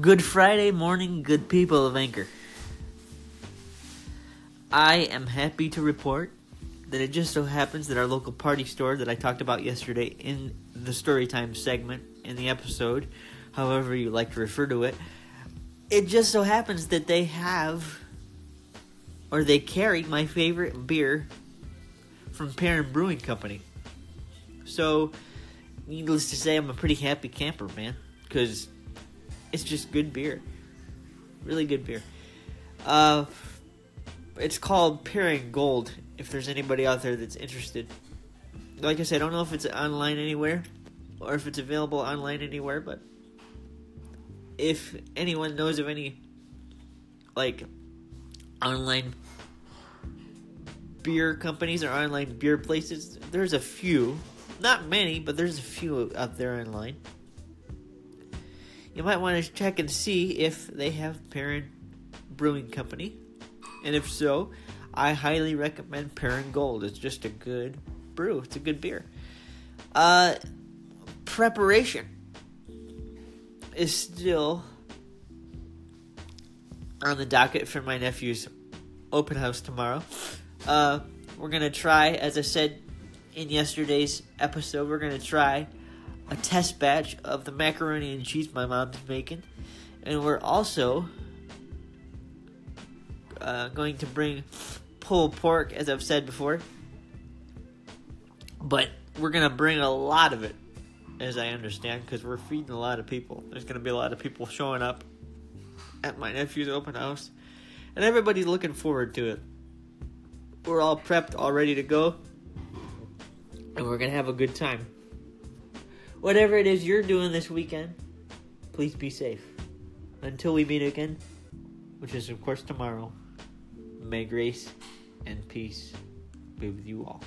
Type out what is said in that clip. Good Friday morning, good people of Anchor. I am happy to report that it just so happens that our local party store that I talked about yesterday in the Storytime segment in the episode, however you like to refer to it, it just so happens that they have, or they carry, my favorite beer from Perrin Brewing Company. So, needless to say, I'm a pretty happy camper, man, because it's just good beer. Really good beer. It's called Perrin Gold, if there's anybody out there that's interested. Like I said, I don't know if it's online anywhere, or if it's available online anywhere, but if anyone knows of any, online beer companies or online beer places, there's a few. Not many, but there's a few out there online. You might want to check and see if they have Perrin Brewing Company. And if so, I highly recommend Perrin Gold. It's just a good brew. It's a good beer. Preparation is still on the docket for my nephew's open house tomorrow. We're going to try, as I said in yesterday's episode, we're going to try a test batch of the macaroni and cheese my mom's making. And we're also going to bring pulled pork, as I've said before. But we're going to bring a lot of it, as I understand, because we're feeding a lot of people. There's going to be a lot of people showing up at my nephew's open house. And everybody's looking forward to it. We're all prepped, all ready to go. And we're going to have a good time. Whatever it is you're doing this weekend, please be safe. Until we meet again, which is, of course, tomorrow, may grace and peace be with you all.